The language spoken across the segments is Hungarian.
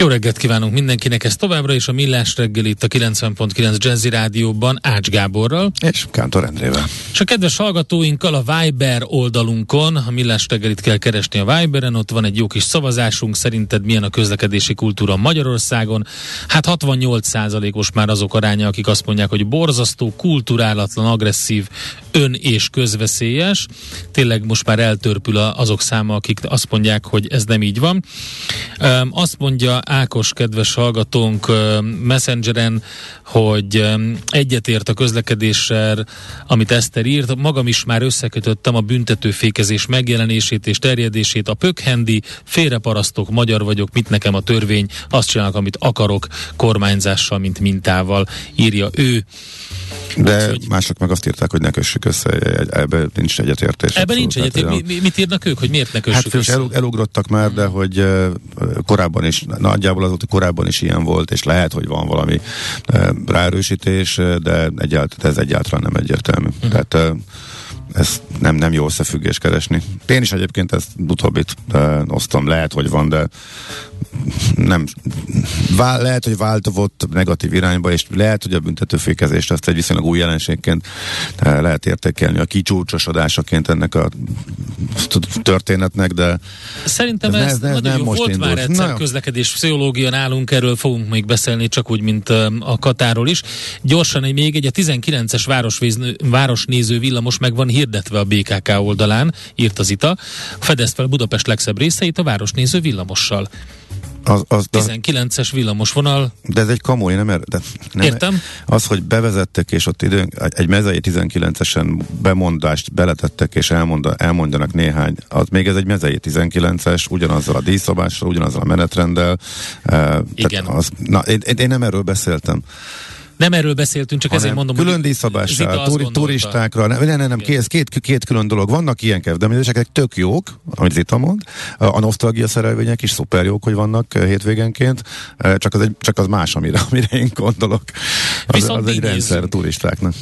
Jó reggelt kívánunk mindenkinek, ez továbbra is a Millás reggel itt a 90.9 Jazzy Rádióban Ács Gáborral. És Kántor Endrével. És a kedves hallgatóinkkal a Viber oldalunkon, a Millás reggelit kell keresni a Viberen, ott van egy jó kis szavazásunk, szerinted milyen a közlekedési kultúra Magyarországon? Hát 68%-os már azok aránya, akik azt mondják, hogy borzasztó, kulturálatlan, agresszív, ön- és közveszélyes. Tényleg most már eltörpül azok száma, akik azt mondják, hogy ez nem így van. Azt mondja Ákos kedves hallgatónk Messengeren, hogy egyetért a közlekedéssel, amit Eszter írt, magam is már összekötöttem a büntetőfékezés megjelenését és terjedését, a pökhendi, félreparasztok, magyar vagyok, mit nekem a törvény, azt csinálok, amit akarok, kormányzással, mint mintával, írja ő. De hát, hogy mások meg azt írták, hogy ne kössük össze, ebben nincs egyetértés. Ebben nincs egyetértés. Mit írnak ők, hogy miért ne kössük össze? Hát elugrottak már, de hogy korábban is, nagyjából az, hogy korábban is ilyen volt, és lehet, hogy van valami ráerősítés, de ez egyáltalán nem egyértelmű. Tehát ez nem jó összefüggés keresni. Én is egyébként ezt utóbbit osztom, lehet, hogy van, de nem. Lehet, hogy változott negatív irányba, és lehet, hogy a büntetőfékezést azt egy viszonylag új jelenségként lehet értékelni, a kicsúcsosodásaként ennek a történetnek, de szerintem ez nagyon jó. Volt már egyszer közlekedés pszichológia nálunk, erről fogunk még beszélni, csak úgy, mint a Katáról is. Gyorsan még egy, a 19-es városnéző villamos meg van hirdetve a BKK oldalán, írt az ITA, fedezd fel Budapest legszebb részeit a városnéző villamossal. 19-es villamosvonal. De ez egy kamu, nem értem. Az, hogy bevezettek, és ott időn, egy mezei 19-esen bemondást beletettek, és elmondanak néhány, az még ez egy mezei 19-es, ugyanazzal a díjszabással, ugyanazzal a menetrenddel. Igen. Én nem erről beszéltem. Nem erről beszéltünk, csak ezért mondom, külön díjszabással, turistákra, nem, ez két külön dolog. Vannak ilyen kezdeményezések, tök jók, amit Zita mond, a nosztalgia szerelvények is szuper jók, hogy vannak hétvégenként, csak az más, amire én gondolok. Az egy rendszer turistáknak.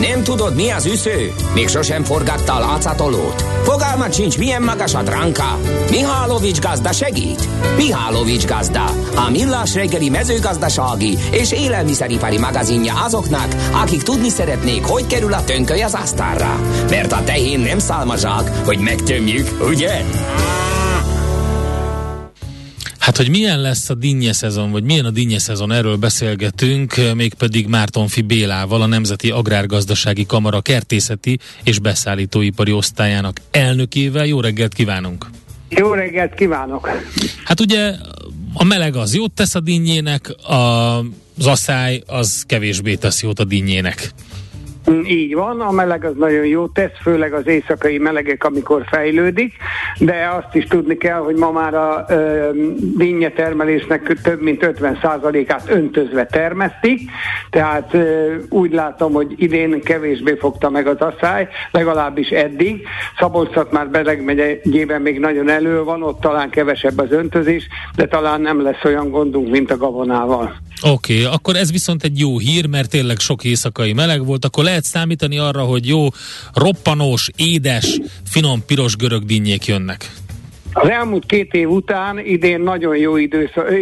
Nem tudod, mi az üsző? Még sosem forgatta a látszatolót? Fogalmat sincs, milyen magas a dránka? Mihálovics gazda segít? Mihálovics gazda, a Millás reggeli mezőgazdasági és élelmiszeripari magazinja azoknak, akik tudni szeretnék, hogy kerül a tönköly az asztalra. Mert a tehén nem szálmazsák, hogy megtömjük, ugye? Hát, hogy milyen lesz a dinnyeszezon, vagy milyen a dinnyeszezon, erről beszélgetünk, mégpedig Mártonffy Bélával, a Nemzeti Agrárgazdasági Kamara kertészeti és beszállítóipari osztályának elnökével. Jó reggelt kívánunk! Jó reggelt kívánok! Hát ugye a meleg az jót tesz a dinnyének, az aszály az kevésbé tesz jót a dinnyének. Így van, a meleg az nagyon jó tesz, főleg az éjszakai melegek, amikor fejlődik, de azt is tudni kell, hogy ma már a dinnye termelésnek több mint 50%-át öntözve termesztik, tehát úgy látom, hogy idén kevésbé fogta meg az aszály, legalábbis eddig. Szabolcs-Szatmár Bereg megyében még nagyon elő van, ott talán kevesebb az öntözés, de talán nem lesz olyan gondunk, mint a gabonával. Oké, akkor ez viszont egy jó hír, mert tényleg sok éjszakai meleg volt, akkor lehet számítani arra, hogy jó, roppanós, édes, finom, piros görög dinnyék jönnek. Az elmúlt 2 év után idén nagyon jó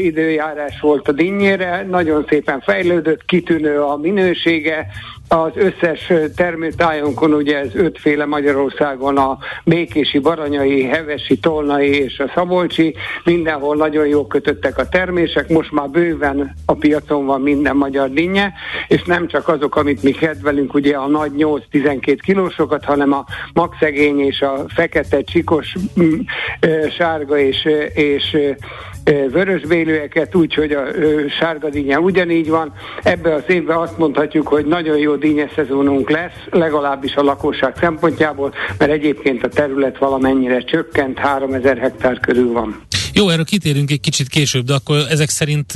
időjárás volt a dinnyére, nagyon szépen fejlődött, kitűnő a minősége, az összes termőtájunkon, ugye ez ötféle Magyarországon, a békési, baranyai, hevesi, tolnai és a szabolcsi, mindenhol nagyon jól kötöttek a termések, most már bőven a piacon van minden magyar dinnye, és nem csak azok, amit mi kedvelünk, ugye a nagy 8-12 kilósokat, hanem a magszegény és a fekete, csikos, sárga és vörösbélőeket, úgyhogy a sárga dinnye ugyanígy van. Ebben az évben azt mondhatjuk, hogy nagyon jó dinnyeszezónunk lesz, legalábbis a lakosság szempontjából, mert egyébként a terület valamennyire csökkent, 3000 hektár körül van. Jó, erről kitérünk egy kicsit később, de akkor ezek szerint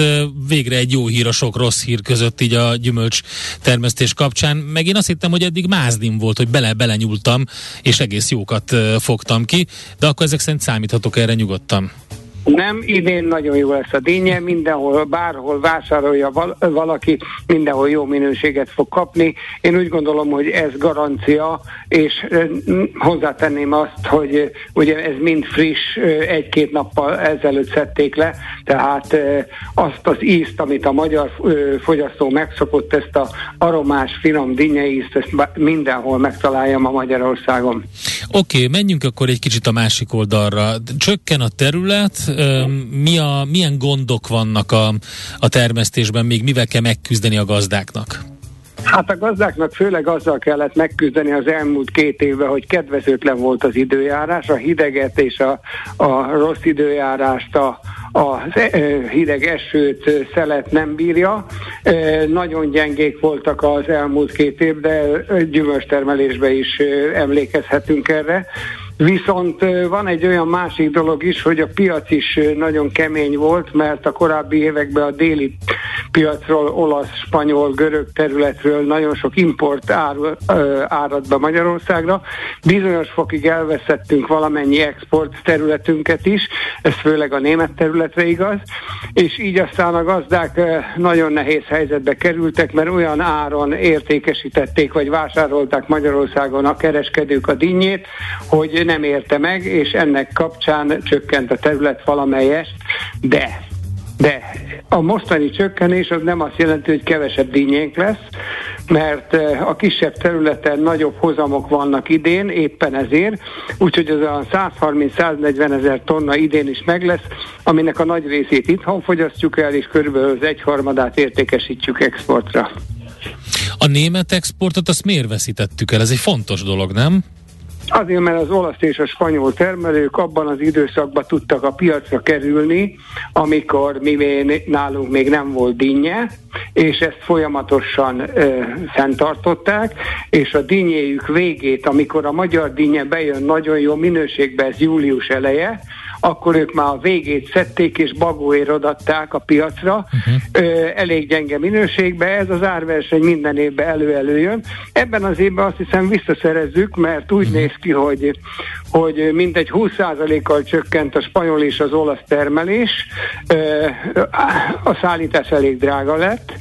végre egy jó hír a sok rossz hír között így a gyümölcs termesztés kapcsán. Meg én azt hittem, hogy eddig mázdim volt, hogy bele-bele nyúltam, és egész jókat fogtam ki, de akkor ezek szerint számíthatok erre nyugodtan. Nem, idén nagyon jó lesz a dinnye, mindenhol, bárhol vásárolja valaki, mindenhol jó minőséget fog kapni. Én úgy gondolom, hogy ez garancia, és hozzátenném azt, hogy ugye ez mind friss, egy-két nappal ezelőtt szedték le, tehát azt az ízt, amit a magyar fogyasztó megszokott, ezt az aromás, finom dinnyeízt, ezt mindenhol megtaláljam a Magyarországon. Oké, menjünk akkor egy kicsit a másik oldalra. Csökken a terület, milyen gondok vannak a termesztésben, még mivel kell megküzdeni a gazdáknak? Hát a gazdáknak főleg azzal kellett megküzdeni az elmúlt két évben, hogy kedvezőtlen volt az időjárás, a hideget és a rossz időjárást, a hideg esőt, szelet nem bírja. Nagyon gyengék voltak az elmúlt két év, de gyümölcstermelésben is emlékezhetünk erre. Viszont van egy olyan másik dolog is, hogy a piac is nagyon kemény volt, mert a korábbi években a déli piacról, olasz, spanyol, görög területről nagyon sok import árad be Magyarországra. Bizonyos fokig elveszettünk valamennyi export területünket is, ez főleg a német területre igaz, és így aztán a gazdák nagyon nehéz helyzetbe kerültek, mert olyan áron értékesítették, vagy vásárolták Magyarországon a kereskedők a dinnyét, hogy nem érte meg, és ennek kapcsán csökkent a terület valamelyest, de a mostani csökkenés az nem azt jelenti, hogy kevesebb dinnyénk lesz, mert a kisebb területen nagyobb hozamok vannak idén, éppen ezért, úgyhogy az a 130-140 ezer tonna idén is meg lesz, aminek a nagy részét itthon fogyasztjuk el, és körülbelül az egyharmadát értékesítjük exportra. A német exportot azt miért veszítettük el? Ez egy fontos dolog, nem? Azért, mert az olasz és a spanyol termelők abban az időszakban tudtak a piacra kerülni, amikor nálunk még nem volt dinnye, és ezt folyamatosan fenntartották, és a dinnyéjük végét, amikor a magyar dinnye bejön nagyon jó minőségbe, ez július eleje, akkor ők már a végét szedték és bagóért adatták a piacra, elég gyenge minőségbe, ez az árverseny minden évben előjön. Ebben az évben azt hiszem visszaszerezzük, mert úgy néz ki, hogy mintegy 20%-kal csökkent a spanyol és az olasz termelés, a szállítás elég drága lett,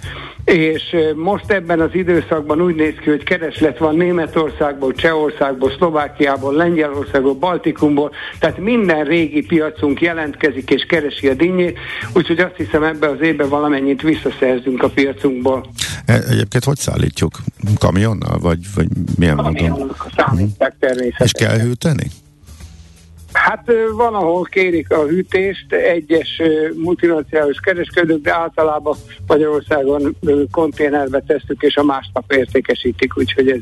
és most ebben az időszakban úgy néz ki, hogy kereslet van Németországból, Csehországból, Szlovákiából, Lengyelországból, Baltikumból, tehát minden régi piacunk jelentkezik és keresi a dinnyét, úgyhogy azt hiszem ebben az évben valamennyit visszaszerzünk a piacunkból. Egyébként hogy szállítjuk? Kamionnal? Vagy milyen módon? Szállítják természetesen. És kell hűteni? Hát van, ahol kérik a hűtést egyes multinacionális kereskedők, de általában Magyarországon konténerbe tesszük, és a másnap értékesítik, úgyhogy ez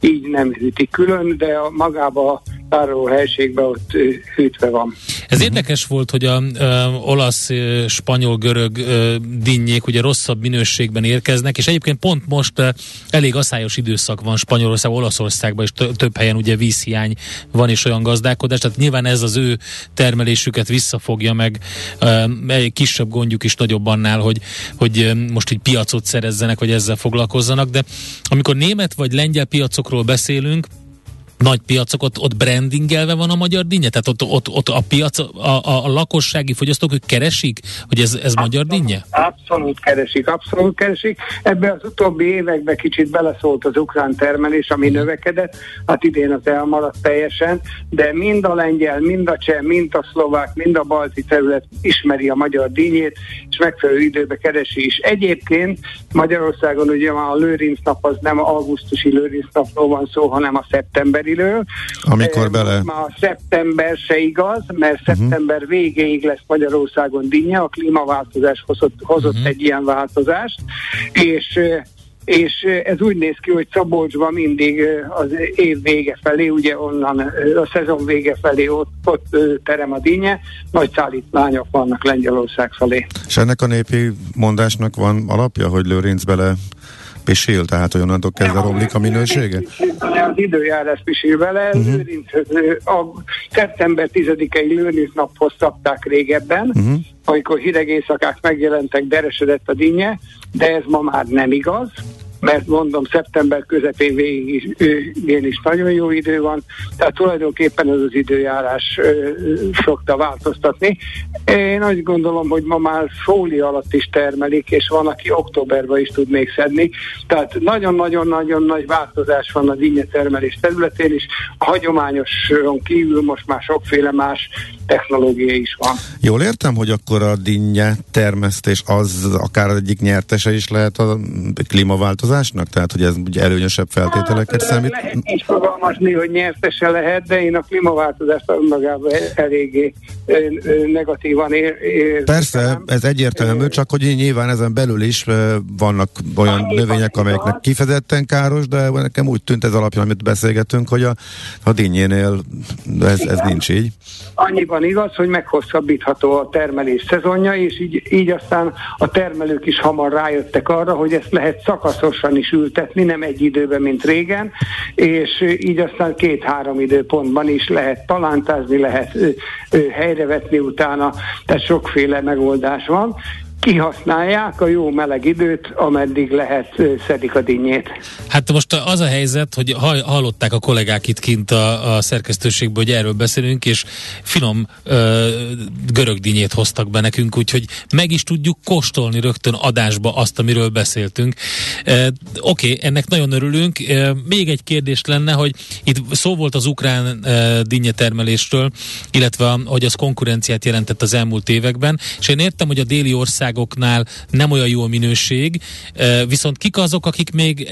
így nem hűtik külön, de magában a tárolóhelyiségben ott hűtve van. Ez érdekes volt, hogy a olasz, spanyol, görög dinnyék ugye rosszabb minőségben érkeznek, és egyébként pont most elég aszályos időszak van Spanyolország, Olaszországban, és több helyen ugye vízhiány van, és olyan gazdálkodás, tehát nyilván ez az ő termelésüket visszafogja, meg kisebb gondjuk is nagyobb annál, hogy most így piacot szerezzenek, vagy ezzel foglalkozzanak, de amikor német vagy lengyel piacokról beszélünk, nagy piacok, ott brandingelve van a magyar dinnye? Tehát ott a piac, a lakossági fogyasztók, ők keresik, hogy ez magyar dinnye? Abszolút keresik. Ebben az utóbbi években kicsit beleszólt az ukrán termelés, ami növekedett, hát idén az elmaradt teljesen, de mind a lengyel, mind a cseh, mind a szlovák, mind a balti terület ismeri a magyar dinnyét, és megfelelő időbe keresi is. Egyébként Magyarországon ugye a lőrincnap, az nem augusztusi lőrincnapról van szó, hanem a szeptemberiről. Amikor ma szeptember se igaz, mert szeptember végéig lesz Magyarországon dinnye, a klímaváltozás hozott egy ilyen változást, és ez úgy néz ki, hogy Szabolcsban mindig az év vége felé, ugye onnan a szezon vége felé ott terem a dinnye, nagy szállítmányok vannak Lengyelország felé. És ennek a népi mondásnak van alapja, hogy lőrinc bele pisil, tehát onnantól kezdve romlik a minősége? Az időjárás pisil vele, a szeptember 10-i lőrincnaphoz szabták régebben, amikor hideg éjszakák megjelentek, deresedett a dinnye, de ez ma már nem igaz, mert mondom, szeptember közepén végén is nagyon jó idő van, tehát tulajdonképpen ez az időjárás szokta változtatni. Én azt gondolom, hogy ma már fólia alatt is termelik, és van, aki októberben is tud még szedni, tehát nagyon-nagyon-nagyon nagy változás van a dinnyetermelés területén is, a hagyományoson kívül most már sokféle más technológia is van. Jól értem, hogy akkor a dinnye termesztés az akár egyik nyertese is lehet a klímaváltozás? Tehát, hogy ez előnyösebb feltételeket számít? Lehet így fogalmazni, hogy nyertese lehet, de én a klímaváltozást önmagában eléggé negatívan érzem. Persze, ez egyértelmű, csak hogy nyilván ezen belül is vannak olyan növények, amelyeknek kifejezetten káros, de nekem úgy tűnt ez alapján, amit beszélgetünk, hogy a dinnyénél ez nincs így. Annyiban igaz, hogy meghosszabbítható a termelés szezonja, és így aztán a termelők is hamar rájöttek arra, hogy ezt lehet szakaszos is ültetni, nem egy időben, mint régen, és így aztán 2-3 időpontban is lehet palántázni, lehet helyrevetni utána, tehát sokféle megoldás van. Kihasználják a jó meleg időt, ameddig lehet, szedik a dinnyét. Hát most az a helyzet, hogy hallották a kollégák itt kint a szerkesztőségből, hogy erről beszélünk, és finom görög dinnyét hoztak be nekünk, úgyhogy meg is tudjuk kóstolni rögtön adásba azt, amiről beszéltünk. Oké, ennek nagyon örülünk. Még egy kérdés lenne, hogy itt szó volt az ukrán dinnyetermelésről, illetve hogy az konkurenciát jelentett az elmúlt években, és én értem, hogy a déli ország nem olyan jó a minőség, viszont kik azok, akik még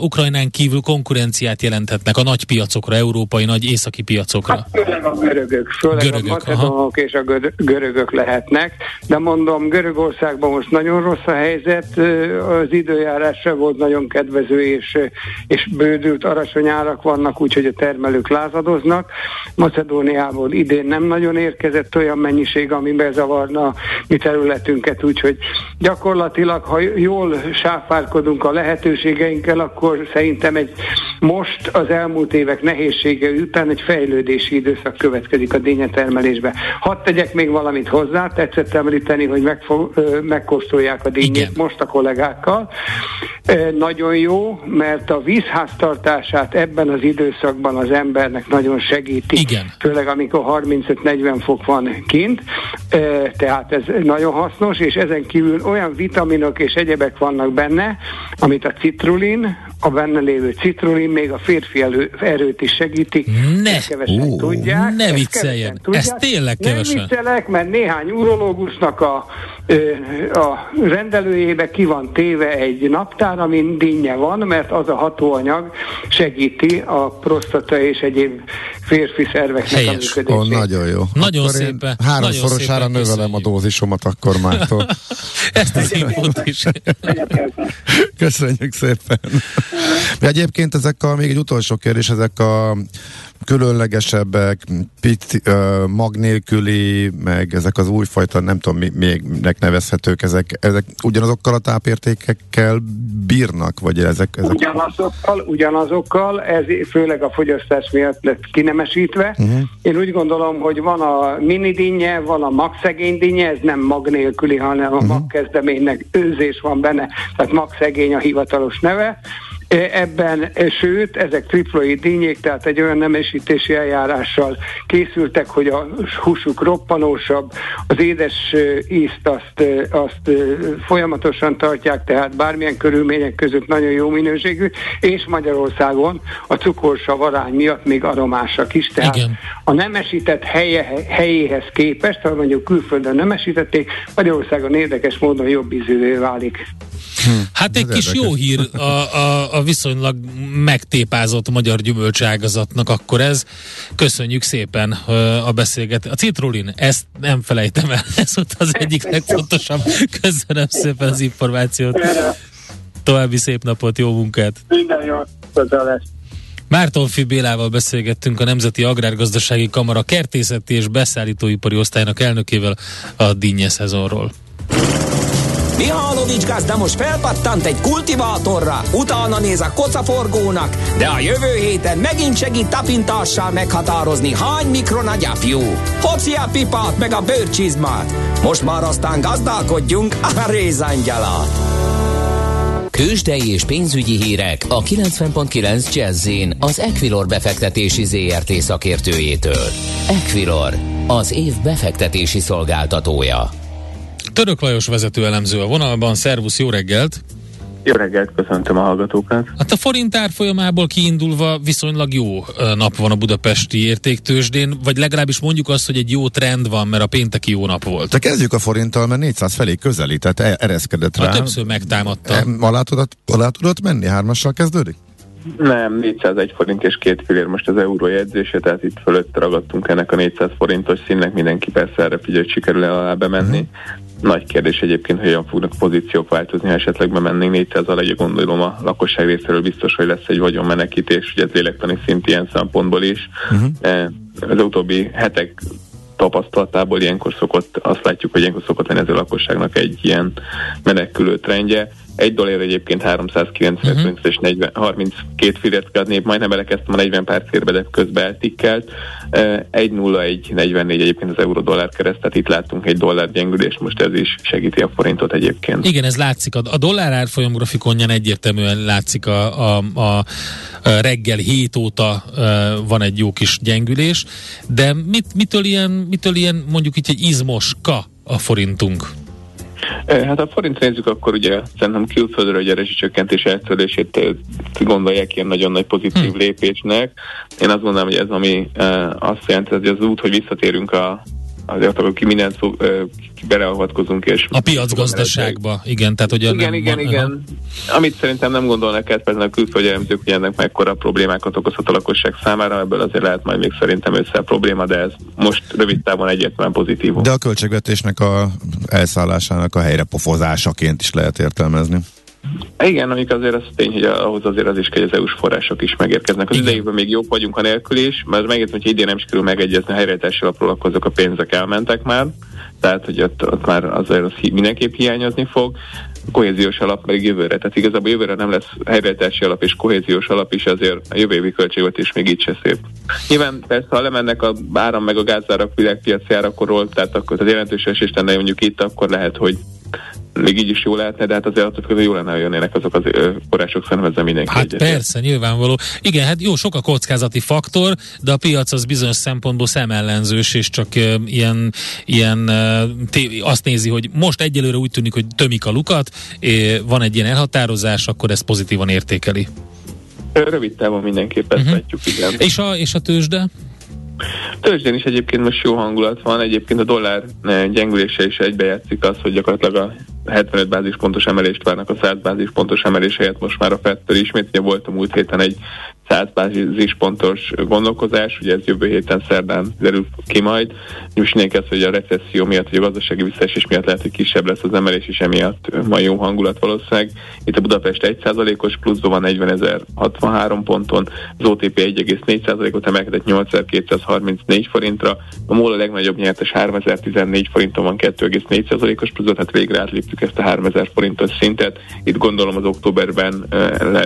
Ukrajnán kívül konkurenciát jelenthetnek a nagy piacokra, európai nagy északi piacokra? Hát, főleg a görögök, a macedónok és a görögök lehetnek, de mondom, Görögországban most nagyon rossz a helyzet, az időjárás sem volt nagyon kedvező, és bődült alacsony árak vannak, úgyhogy a termelők lázadoznak. Macedóniából idén nem nagyon érkezett olyan mennyiség, ami bezavarna mi terület, úgyhogy gyakorlatilag, ha jól sáfárkodunk a lehetőségeinkkel, akkor szerintem most az elmúlt évek nehézsége után egy fejlődési időszak következik a dinnyetermelésbe. Hadd tegyek még valamit hozzá, tetszett említeni, hogy megkóstolják a dinnyét most a kollégákkal. Nagyon jó, mert a vízháztartását ebben az időszakban az embernek nagyon segíti. Igen. Főleg amikor 35-40 fok van kint, tehát ez nagyon hasznos, és ezen kívül olyan vitaminok és egyebek vannak benne, amit a benne lévő citrulin még a férfi erőt is segítik. Ezt tényleg kevesen tudják. Nem viccelek, mert néhány urológusnak a rendelőjébe ki van téve egy naptár, amin dinnye van, mert az a hatóanyag segíti a prostata és egyéb férfi szerveknek a működését. Nagyon jó. Nagyon szépen. Háromszorosára növelem a dózisomat akkor mártól. Ezt az infót is. Köszönjük szépen. De egyébként még egy utolsó kérdés, ezek a különlegesebbek, mag nélküli, meg ezek az újfajta, nem tudom minek nevezhetők, ezek ugyanazokkal a tápértékekkel bírnak? Vagy ezek? Ugyanazokkal, ez főleg a fogyasztás miatt lett kinemesítve. Én úgy gondolom, hogy van a mini dinnye, van a magszegény dinnye, ez nem mag nélküli, hanem a magkezdeménynek őzés van benne, tehát magszegény a hivatalos neve. ebben, sőt, ezek triploid dínyék, tehát egy olyan nemesítési eljárással készültek, hogy a húsuk roppanósabb, az édes ízt azt folyamatosan tartják, tehát bármilyen körülmények között nagyon jó minőségű, és Magyarországon a cukorsav arány miatt még aromásak is, tehát igen. A nemesített helyéhez képest, ha mondjuk külföldön nemesítették, Magyarországon érdekes módon jobb ízűvé válik. Hát egy kis jó hír a viszonylag megtépázott magyar gyümölcságazatnak akkor ez. Köszönjük szépen a beszélgetést. A citrulin, ezt nem felejtem el, ez volt az egyik legfontosabb. Köszönöm szépen az információt. További szép napot, jó munkát! Minden jó, köszönöm. Mártonffy Bélával beszélgettünk, a Nemzeti Agrárgazdasági Kamara kertészeti és beszállítóipari osztálynak elnökével a dinnye szezonról. Mihálovics gazda most felpattant egy kultivátorra, utána néz a kocaforgónak, de a jövő héten megint segít tapintással meghatározni, hány mikron a gyapjú. Hoci a pipát meg a bőrcsizmát, most már aztán gazdálkodjunk a rézangyalat. Kősdei és pénzügyi hírek a 90.9 Jazzyn az Equilor befektetési ZRT szakértőjétől. Equilor, az év befektetési szolgáltatója. Török Lajos vezető elemző a vonalban. Szervusz, jó reggelt! Jó reggelt, köszöntöm a hallgatókat! Hát a forint árfolyamából kiindulva viszonylag jó nap van a budapesti értéktőzsdén, vagy legalábbis mondjuk azt, hogy egy jó trend van, mert a pénteki jó nap volt. De kezdjük a forinttal, mert 400 felé közelített, ereszkedett rá. Többször megtámadta. Alá tudott menni? 3-assal kezdődik? Nem, 401 forint és 2 fillér most az euró jegyzése, tehát itt fölött ragadtunk ennek a 400 forintos színnek, mindenki persze erre figyel, hogy sikerül-e alá bemenni. Nagy kérdés egyébként, hogy hogyan fognak pozíciók változni, ha esetleg bemennénk 400 alá, ugye gondolom a lakosság részéről biztos, hogy lesz egy vagyonmenekítés, ugye ez lélektani szint ilyen szempontból is. Az utóbbi hetek tapasztalatából ilyenkor szokott lenni ez a lakosságnak egy ilyen menekülő trendje. $1 egyébként 390 forint és 32 fillért kellett, majdnem belekezdtem a 40 percérbe, de közben eltikkelt. 1,0144 egyébként az euró-dollár kereszt, tehát itt láttunk egy dollár gyengülést, most ez is segíti a forintot egyébként. Igen, ez látszik. A dollár árfolyam grafikonján egyértelműen látszik a reggel 7 óta van egy jó kis gyengülés, de mitől ilyen mondjuk itt egy izmoska a forintunk? Hát a forint nézzük, akkor ugye szerintem külföldről egy rezsicsökkentés eltörlését gondolják ilyen nagyon nagy pozitív lépésnek. Én azt gondolom, hogy ez ami azt jelenti, hogy az út, hogy visszatérünk beleavatkozunk és a piacgazdaságba, igen, tehát hogy igen. Amit szerintem nem gondolnak el, persze a külföldi elemzők, hogy ennek mekkora problémákat okozhat a lakosság számára, ebből azért lehet majd még szerintem össze a probléma, de ez most rövid távon egyértelműen pozitívum. De a költségvetésnek a elszállásának a helyre pofozásaként is lehet értelmezni. Igen, amik azért az tény, hogy ahhoz azért az is kell, hogy az EU-s források is megérkeznek. Az idejében még jobb vagyunk a nélkül is, mert megértem, hogy idén nem is kerül megegyezni a helyreállítási alapról, akkor azok a pénzek elmentek már, tehát hogy ott már azért az mindenképp hiányozni fog. A kohéziós alap meg jövőre, tehát igazából jövőre nem lesz helyreállítási alap és kohéziós alap is, azért a jövő évi költségvetés még így se szép. Nyilván persze, ha lemennek a áram meg a gázárak világpiaci árakról, tehát akkor az jelentős esés lenne mondjuk itt, akkor lehet, hogy még így is jó lehetne, de hát azért attól közül jól lenne, hogy jönnének azok az források, szerintem ezzel mindenki hát egyet. Persze, nyilvánvaló. Igen, hát jó, sok a kockázati faktor, de a piac az bizonyos szempontból szemellenzős, és csak azt nézi, hogy most egyelőre úgy tűnik, hogy tömik a lukat, van egy ilyen elhatározás, akkor ezt pozitívan értékeli. Rövid távon mindenképpen látjuk, igen. És a tőzsde? Tőzsdén is egyébként most jó hangulat van, egyébként a dollár gyengülése is egybejátszik az, hogy gyakorlatilag a 75 bázispontos emelést várnak a 100 bázispontos emelés helyett most már a Fedtől ismét, ugye volt a múlt héten egy 100 bázispontos gondolkozás, ugye ez jövő héten szerdán derül ki majd, most mindenki az, hogy a recesszió miatt, vagy a gazdasági visszaesés miatt lehet, hogy kisebb lesz az emelés, és emiatt ma jó hangulat valószínűleg. Itt a Budapest 1%-os pluszban van 40.063 ponton, az OTP 1,4%-ot emelkedett 8.234 forintra, a MOL a legnagyobb nyertes 3.014 forinton van 2,4%-os pluszban, tehát végre átléptük ezt a 3000 forintos szintet. Itt gondolom az októberben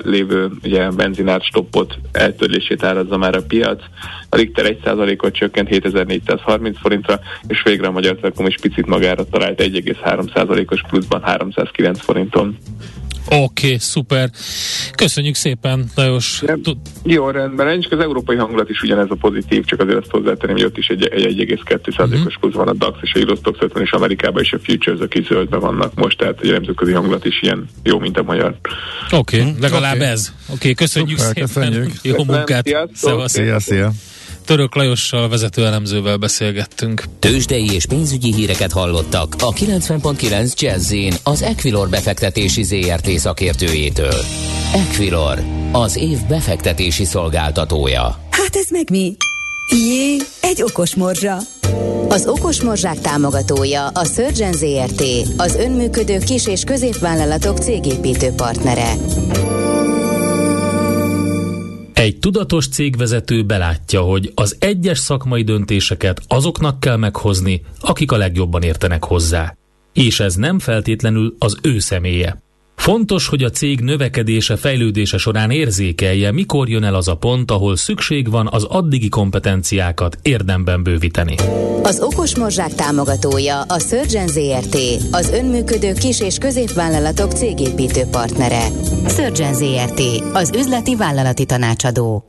lévő benzinár stoppot eltörlését árazza már a piac. A Richter 1%-ot csökkent 7430 forintra, és végre a Magyar Telekom is picit magára talált 1,3%-os pluszban 309 forinton. Oké, szuper. Köszönjük szépen, Lajos. Jó, rendben. Egyébként az európai hangulat is ugyanez a pozitív, csak azért azt hozzátenném, hogy ott is egy 1,2%-os plusz van a DAX, és a Eurostoxx 50, és Amerikában is a futures-ök is zöldben vannak most, tehát egy nemzetközi hangulat is ilyen jó, mint a magyar. Oké, legalább ez. Oké, köszönjük szépen. Köszönjük. Jó munkát. Szia. Török Lajossal, vezető elemzővel beszélgettünk. Tőzsdei és pénzügyi híreket hallottak a 90.9 Jazzyn az Equilor befektetési ZRT szakértőjétől. Equilor, az év befektetési szolgáltatója. Hát ez meg mi? Jé, egy okos morzsa. Az okos morzsák támogatója a Surgent Zrt., az önműködő kis- és középvállalatok cégépítő partnere. Egy tudatos cégvezető belátja, hogy az egyes szakmai döntéseket azoknak kell meghozni, akik a legjobban értenek hozzá. És ez nem feltétlenül az ő személye. Fontos, hogy a cég növekedése, fejlődése során érzékelje, mikor jön el az a pont, ahol szükség van az addigi kompetenciákat érdemben bővíteni. Az okos morzsák támogatója a Surgent Zrt., az önműködő kis- és középvállalatok cégépítő partnere. Surgent Zrt., az üzleti vállalati tanácsadó.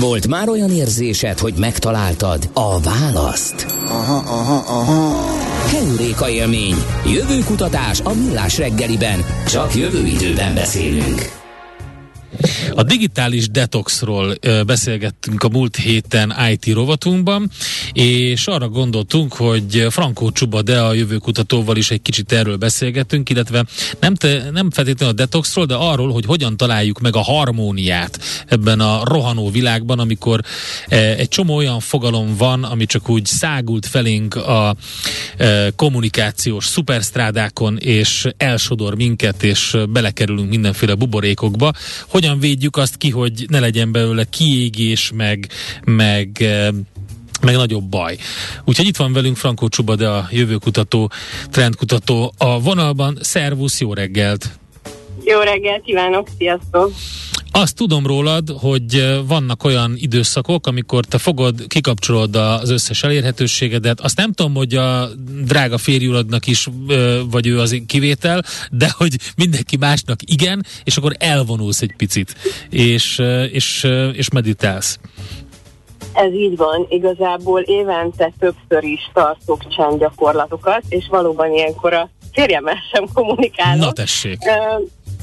Volt már olyan érzésed, hogy megtaláltad a választ? Heuréka élmény. Jövőkutatás a Millás reggeliben. Csak jövő időben beszélünk. A digitális detoxról beszélgettünk a múlt héten IT rovatunkban, és arra gondoltunk, hogy Frankó Csuba a jövőkutatóval is egy kicsit erről beszélgettünk, illetve nem feltétlenül a detoxról, de arról, hogy hogyan találjuk meg a harmóniát ebben a rohanó világban, amikor egy csomó olyan fogalom van, ami csak úgy szágult felénk a kommunikációs szuperstrádákon, és elsodor minket, és belekerülünk mindenféle buborékokba. Hogyan védjük azt ki, hogy ne legyen belőle kiégés, meg nagyobb baj. Úgyhogy itt van velünk Frankó Csuba, de a jövőkutató, trendkutató a vonalban. Szervusz, jó reggelt! Jó reggelt kívánok, sziasztok! Azt tudom rólad, hogy vannak olyan időszakok, amikor te fogod, kikapcsolod az összes elérhetőségedet. Azt nem tudom, hogy a drága férjuladnak is, vagy ő az kivétel, de hogy mindenki másnak igen, és akkor elvonulsz egy picit, és meditálsz. Ez így van, igazából évente többször is tartok csendgyakorlatokat, és valóban ilyenkor a férjemmel sem kommunikálok. Na tessék!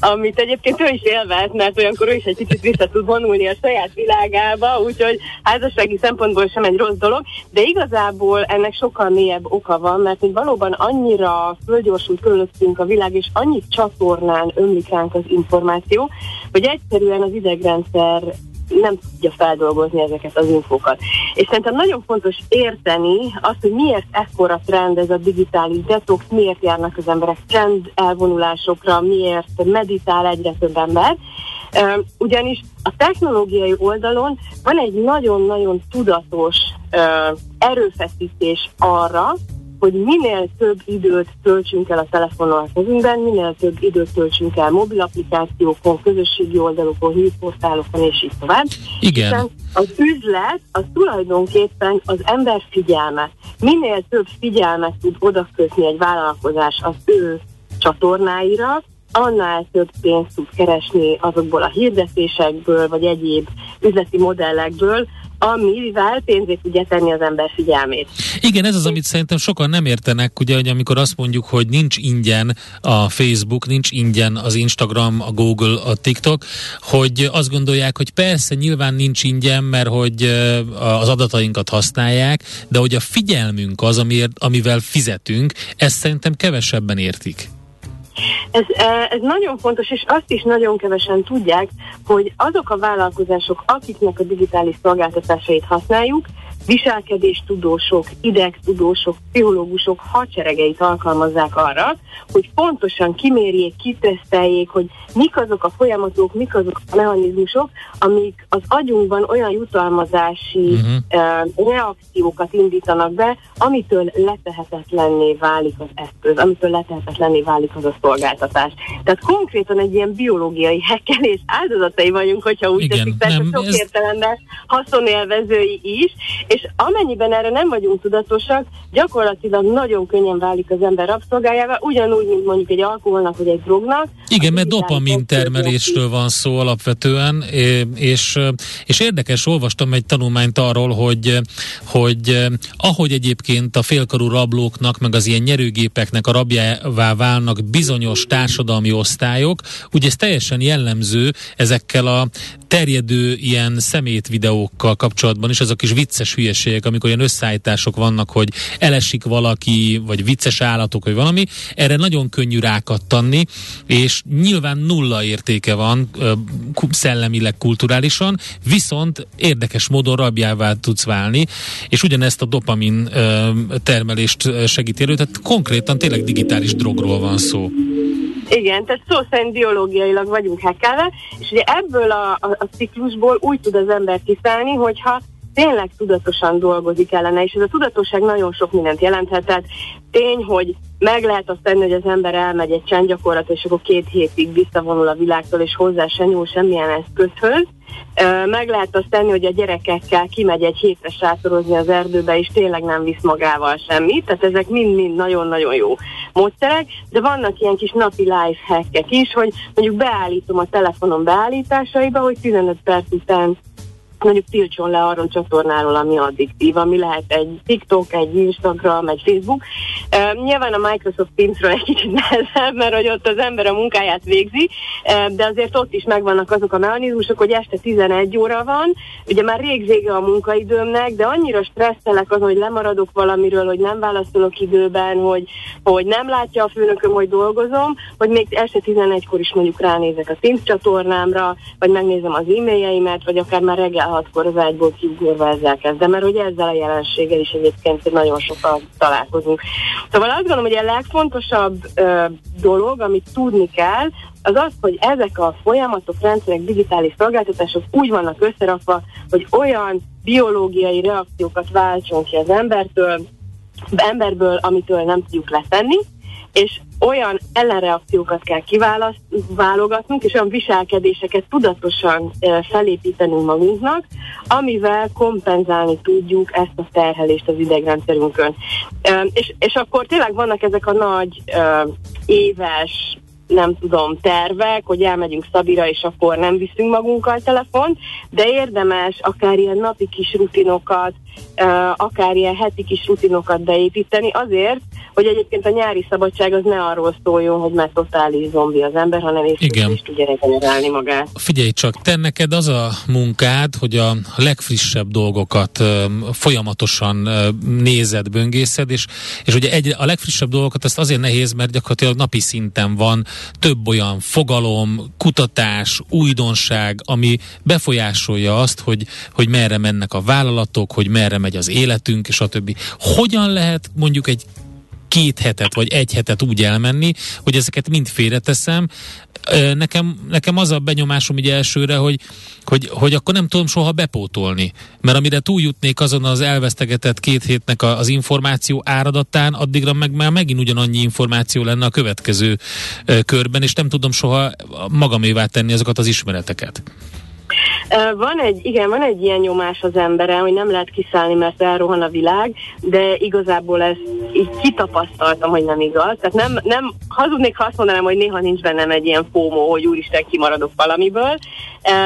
Amit egyébként ő is élvez, mert olyankor ő is egy kicsit vissza tud vonulni a saját világába, úgyhogy házassági szempontból sem egy rossz dolog, de igazából ennek sokkal mélyebb oka van, mert hogy valóban annyira fölgyorsult körülöttünk a világ, és annyi csatornán ömlik ránk az információ, hogy egyszerűen az idegrendszer nem tudja feldolgozni ezeket az infókat. És szerintem nagyon fontos érteni azt, hogy miért ekkora trend ez a digitális detox, miért járnak az emberek trend elvonulásokra, miért meditál egyre több ember. Ugyanis a technológiai oldalon van egy nagyon-nagyon tudatos erőfeszítés arra, hogy minél több időt töltsünk el a telefonon a kezünkben, minél több időt töltsünk el mobil applikációkon, közösségi oldalokon, hírportálokon, és így tovább. Igen. Hiszen az üzlet az tulajdonképpen az ember figyelme. Minél több figyelmet tud odakötni egy vállalkozás az ő csatornáira, annál több pénzt tud keresni azokból a hirdetésekből, vagy egyéb üzleti modellekből, amivel pénzét tudja tenni az ember figyelmét. Igen, ez az, amit szerintem sokan nem értenek, ugye, hogy amikor azt mondjuk, hogy nincs ingyen a Facebook, nincs ingyen az Instagram, a Google, a TikTok, hogy azt gondolják, hogy persze nyilván nincs ingyen, mert hogy az adatainkat használják, de hogy a figyelmünk az, amivel fizetünk, ezt szerintem kevesebben értik. Ez nagyon fontos, és azt is nagyon kevesen tudják, hogy azok a vállalkozások, akiknek a digitális szolgáltatásait használjuk, viselkedéstudósok, idegtudósok, pszichológusok hadseregeit alkalmazzák arra, hogy pontosan kimérjék, kiteszteljék, hogy mik azok a folyamatok, mik azok a mechanizmusok, amik az agyunkban olyan jutalmazási reakciókat indítanak be, amitől letehetetlenné válik az eszköz, amitől letehetetlenné válik az a szolgáltatás. Tehát konkrétan egy ilyen biológiai hekkelés áldozatai vagyunk, hogyha úgy teszik, persze sok értelemben haszonélvezői is, és amennyiben erre nem vagyunk tudatosak, gyakorlatilag nagyon könnyen válik az ember rabszolgájává, ugyanúgy, mint mondjuk egy alkoholnak, vagy egy drognak. Igen, mert dopamin termelésről van szó alapvetően, és érdekes, olvastam egy tanulmányt arról, hogy ahogy egyébként a félkarú rablóknak, meg az ilyen nyerőgépeknek a rabjává válnak bizonyos társadalmi osztályok, ugye ez teljesen jellemző ezekkel a terjedő ilyen szemét videókkal kapcsolatban is, ez a kis vicces hülyeségek, amikor ilyen összeállítások vannak, hogy elesik valaki, vagy vicces állatok, vagy valami, erre nagyon könnyű rákattanni, és nyilván nulla értéke van szellemileg, kulturálisan, viszont érdekes módon rabjává tudsz válni, és ugyanezt a dopamin termelést segít elő, tehát konkrétan tényleg digitális drogról van szó. Igen, tehát szó szerint biológiailag vagyunk hekkelve, és ugye ebből a ciklusból úgy tud az ember kiszállni, hogyha tényleg tudatosan dolgozik ellene, és ez a tudatosság nagyon sok mindent jelenthet, tehát tény, hogy meg lehet azt tenni, hogy az ember elmegy egy csendgyakorlatra, és akkor 2 hétig visszavonul a világtól, és hozzá se nyúl semmilyen eszközhöz. Meg lehet azt tenni, hogy a gyerekekkel kimegy egy hétre sátorozni az erdőbe, és tényleg nem visz magával semmit, tehát ezek mind-mind nagyon-nagyon jó módszerek, de vannak ilyen kis napi life hackek is, hogy mondjuk beállítom a telefonom beállításaiba, hogy 15 perc után mondjuk tiltson le arról csatornáról, ami addiktív, ami lehet egy TikTok, egy Instagram, egy Facebook. Nyilván a Microsoft Teamsről egy kicsit nehezebb, mert hogy ott az ember a munkáját végzi, de azért ott is megvannak azok a mechanizmusok, hogy este 11 óra van, ugye már rég vége a munkaidőmnek, de annyira stresszelek azon, hogy lemaradok valamiről, hogy nem válaszolok időben, hogy nem látja a főnököm, hogy dolgozom, hogy még este 11-kor is mondjuk ránézek a Teams csatornámra, vagy megnézem az e-mailjeimet, vagy akár már reggel 6-kor az ágyból kiugorva ezzel kezdem, mert hogy ezzel a jelenséggel is egyébként nagyon sokan találkozunk. Szóval azt gondolom, hogy a legfontosabb dolog, amit tudni kell, az az, hogy ezek a folyamatok, rendszerek, digitális szolgáltatások úgy vannak összerakva, hogy olyan biológiai reakciókat váltson ki az emberből, amitől nem tudjuk letenni, és olyan ellenreakciókat kell kiválogatnunk, és olyan viselkedéseket tudatosan felépítenünk magunknak, amivel kompenzálni tudjuk ezt a terhelést az idegrendszerünkön. És akkor tényleg vannak ezek a nagy éves, nem tudom, tervek, hogy elmegyünk Szabira, és akkor nem viszünk magunkkal telefont, de érdemes akár ilyen napi kis rutinokat, akár ilyen heti kis rutinokat beépíteni azért, hogy egyébként a nyári szabadság az ne arról szóljon, hogy már totális zombi az ember, hanem is tudja regenerálni magát. Figyelj csak, te neked az a munkád, hogy a legfrissebb dolgokat folyamatosan nézed, böngészed, és ugye a legfrissebb dolgokat ezt azért nehéz, mert gyakorlatilag napi szinten van több olyan fogalom, kutatás, újdonság, ami befolyásolja azt, hogy merre mennek a vállalatok, hogy merre megy az életünk, és a többi. Hogyan lehet mondjuk egy 2 hetet, vagy 1 hetet úgy elmenni, hogy ezeket mind félreteszem. Nekem az a benyomásom így elsőre, hogy akkor nem tudom soha bepótolni. Mert amire túljutnék azon az elvesztegetett 2 hétnek az információ áradatán, addigra meg már megint ugyanannyi információ lenne a következő körben, és nem tudom soha magamévá tenni azokat az ismereteket. Van egy ilyen nyomás az emberen, hogy nem lehet kiszállni, mert elrohan a világ, de igazából ezt így kitapasztaltam, hogy nem igaz. Tehát nem hazudnék, ha azt mondanám, hogy néha nincs bennem egy ilyen FOMO, hogy úristen, kimaradok valamiből,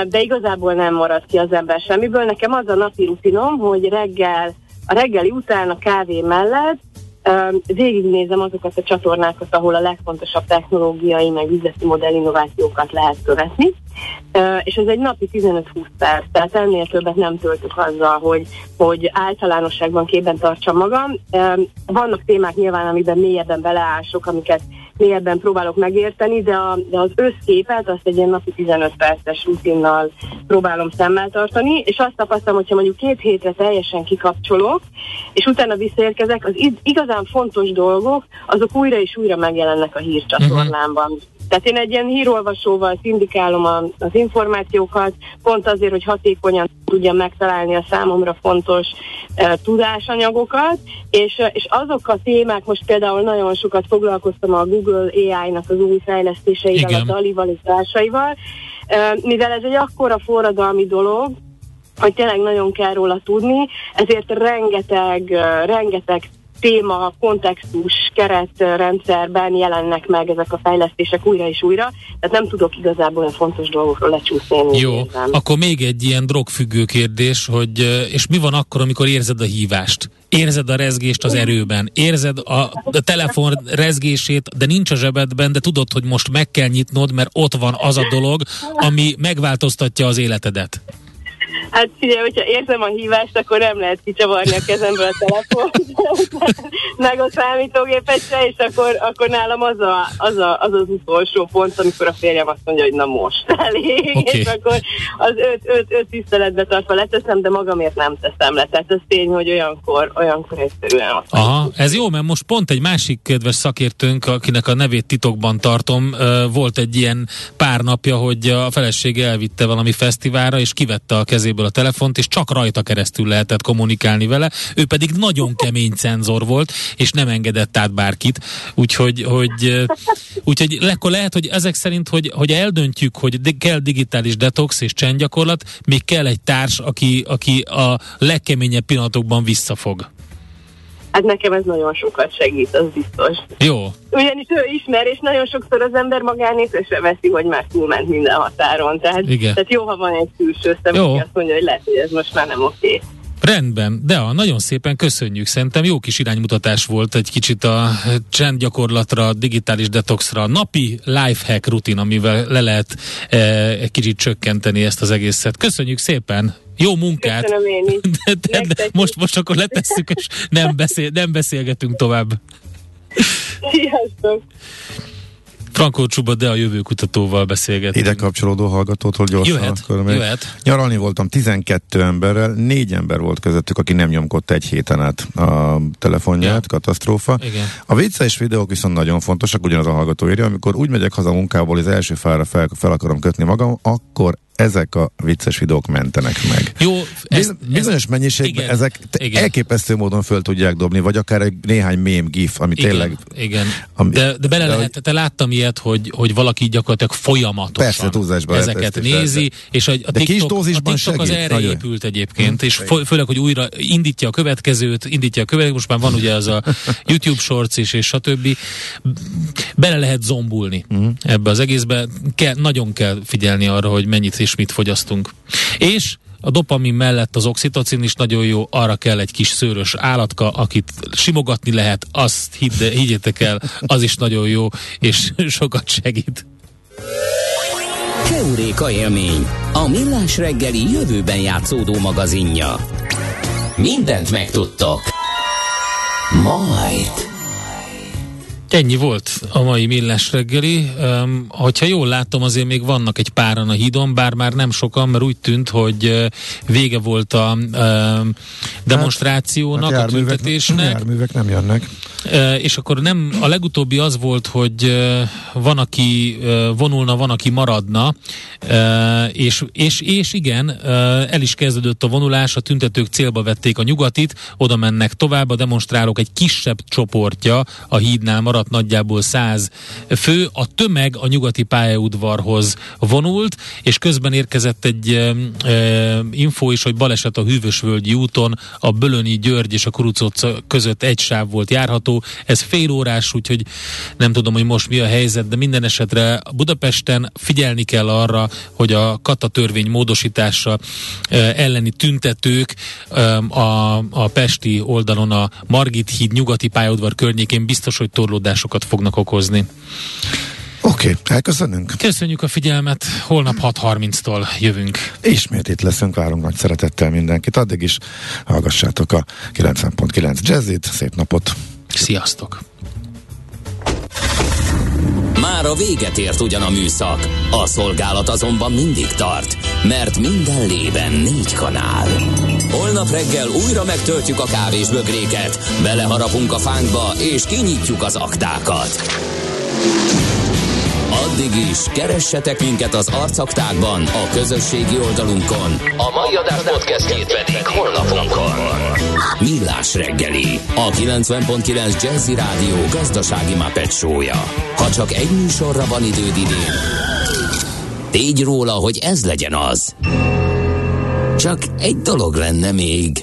de igazából nem marad ki az ember semmiből. Nekem az a napi rutinom, hogy a reggeli után a kávé mellett végignézem azokat a csatornákat, ahol a legfontosabb technológiai meg üzleti modell innovációkat lehet követni, és ez egy napi 15-20 perc, tehát ennél többet nem töltök azzal, hogy általánosságban képben tartsam magam. Vannak témák nyilván, amiben mélyebben beleások, amiket mélyebben próbálok megérteni, de az összképet azt egy ilyen napi 15 perces rutinnal próbálom szemmel tartani, és azt tapasztalom, hogyha mondjuk 2 hétre teljesen kikapcsolok, és utána visszaérkezek, az igazán fontos dolgok, azok újra és újra megjelennek a hírcsatornámban. Tehát én egy ilyen hírolvasóval szindikálom az információkat, pont azért, hogy hatékonyan tudjam megtalálni a számomra fontos tudásanyagokat, és azok a témák, most például nagyon sokat foglalkoztam a Google AI-nak az új fejlesztéseivel, a DALL-ival és társaival, mivel ez egy akkora forradalmi dolog, hogy tényleg nagyon kell róla tudni, ezért rengeteg téma, kontextus, keretrendszerben jelennek meg ezek a fejlesztések újra és újra, tehát nem tudok igazából a fontos dolgokról lecsúszni. Jó, akkor még egy ilyen drogfüggő kérdés, hogy és mi van akkor, amikor érzed a hívást? Érzed a rezgést az erőben, érzed a telefon rezgését, de nincs a zsebedben, de tudod, hogy most meg kell nyitnod, mert ott van az a dolog, ami megváltoztatja az életedet. Hát figyelj, hogyha érzem a hívást, akkor nem lehet kicsavarni a kezemből a telefont, meg a számítógépet se, és akkor nálam az utolsó pont, amikor a férjem azt mondja, hogy na most elég, okay. És akkor az öt tiszteletbe tartva leteszem, de magamért nem teszem le. Tehát ez tény, hogy olyankor egyszerűen azt. Aha, ez jó, mert most pont egy másik kedves szakértőnk, akinek a nevét titokban tartom, volt egy ilyen pár napja, hogy a felesége elvitte valami fesztiválra, és kivette a kezéből a telefont, és csak rajta keresztül lehetett kommunikálni vele, ő pedig nagyon kemény cenzor volt, és nem engedett át bárkit, úgyhogy akkor lehet, hogy ezek szerint, hogy eldöntjük, hogy kell digitális detox és csendgyakorlat, még kell egy társ, aki a legkeményebb pillanatokban visszafog. Hát nekem ez nagyon sokat segít, az biztos. Jó. Ugyanis ő ismer, és nagyon sokszor az ember magán észre veszi, hogy már túlment minden határon. Tehát jó, ha van egy külső szem, aki azt mondja, hogy lehet, hogy ez most már nem oké. Rendben, de nagyon szépen köszönjük. Szerintem jó kis iránymutatás volt egy kicsit a csendgyakorlatra, digitális detoxra, napi lifehack rutin, amivel le lehet egy kicsit csökkenteni ezt az egészet. Köszönjük szépen! Jó munkát! Köszönöm én is. De most akkor letesszük, és nem beszélgetünk tovább. Sziasztok! Frankó Csuba a jövőkutatóval beszélgetünk. Ide kapcsolódó hallgatótól gyorsan. Jöhet. Nyaralni voltam 12 emberrel, 4 ember volt közöttük, aki nem nyomkodta egy héten át a telefonját, katasztrófa. Igen. A vicces videók viszont nagyon fontosak, ugyanaz a hallgató írja, amikor úgy megyek haza munkából, az első fára fel akarom kötni magam, akkor ezek a vicces videók mentenek meg. Jó, bizonyos mennyiségben igen, ezek elképesztő módon föl tudják dobni, vagy akár egy néhány mém gif, ami igen, tényleg... Igen, de bele lehet, te láttam ilyet, hogy valaki gyakorlatilag folyamatosan persze, ezeket nézi, persze. És a TikTok segít, az erre nagyon épült egyébként, és főleg, hogy újra indítja a következőt, most már van ugye az a YouTube Shorts is, és stb. Bele lehet zombulni ebbe az egészbe, nagyon kell figyelni arra, hogy mennyit és mit fogyasztunk. És a dopamin mellett az oxitocin is nagyon jó, arra kell egy kis szőrös állatka, akit simogatni lehet, azt higgyétek el, az is nagyon jó, és sokat segít. Keuréka élmény, a Millás reggeli jövőben játszódó magazinja. Mindent megtudtok. Majd... Ennyi volt a mai Millás reggeli. Hogyha jól látom, azért még vannak egy páran a hídon, bár már nem sokan, mert úgy tűnt, hogy vége volt a demonstrációnak, a tüntetésnek. Járművek nem jönnek. És akkor nem, a legutóbbi az volt, hogy van, aki vonulna, van, aki maradna, és igen, el is kezdődött a vonulás, a tüntetők célba vették a Nyugatit, oda mennek tovább, a demonstrálók egy kisebb csoportja a hídnál marad, nagyjából 100 fő, a tömeg a Nyugati pályaudvarhoz vonult, és közben érkezett egy infó is, hogy baleset a Hűvösvölgyi úton, a Bölöni György és a Kuruc utca között egy sáv volt járható, ez fél órás, úgyhogy nem tudom, hogy most mi a helyzet, de minden esetre Budapesten figyelni kell arra, hogy a kata törvény módosítása elleni tüntetők a pesti oldalon a Margit híd Nyugati pályaudvar környékén biztos, hogy torlódásokat fognak okozni. Oké, elköszönünk. Köszönjük a figyelmet, holnap 6:30-tól jövünk. Ismét itt leszünk, várunk nagy szeretettel mindenkit. Addig is hallgassátok a 90.9 Jazzit, szép napot. Sziasztok. Már a véget ért ugyan a műszak. A szolgálat azonban mindig tart, mert minden lében 4 kanál. Holnap reggel újra megtöltjük a kávésbögréket, beleharapunk a fánkba és kinyitjuk az aktákat. Addig is keressetek minket az arcaktákban, a közösségi oldalunkon. A mai adás podcastjét pedig holnapunkon. Millás reggeli, a 90.9 Jazzy Rádió gazdasági Muppet show-ja. Ha csak egy műsorra van időd idén, tégy róla, hogy ez legyen az. Csak egy dolog lenne még.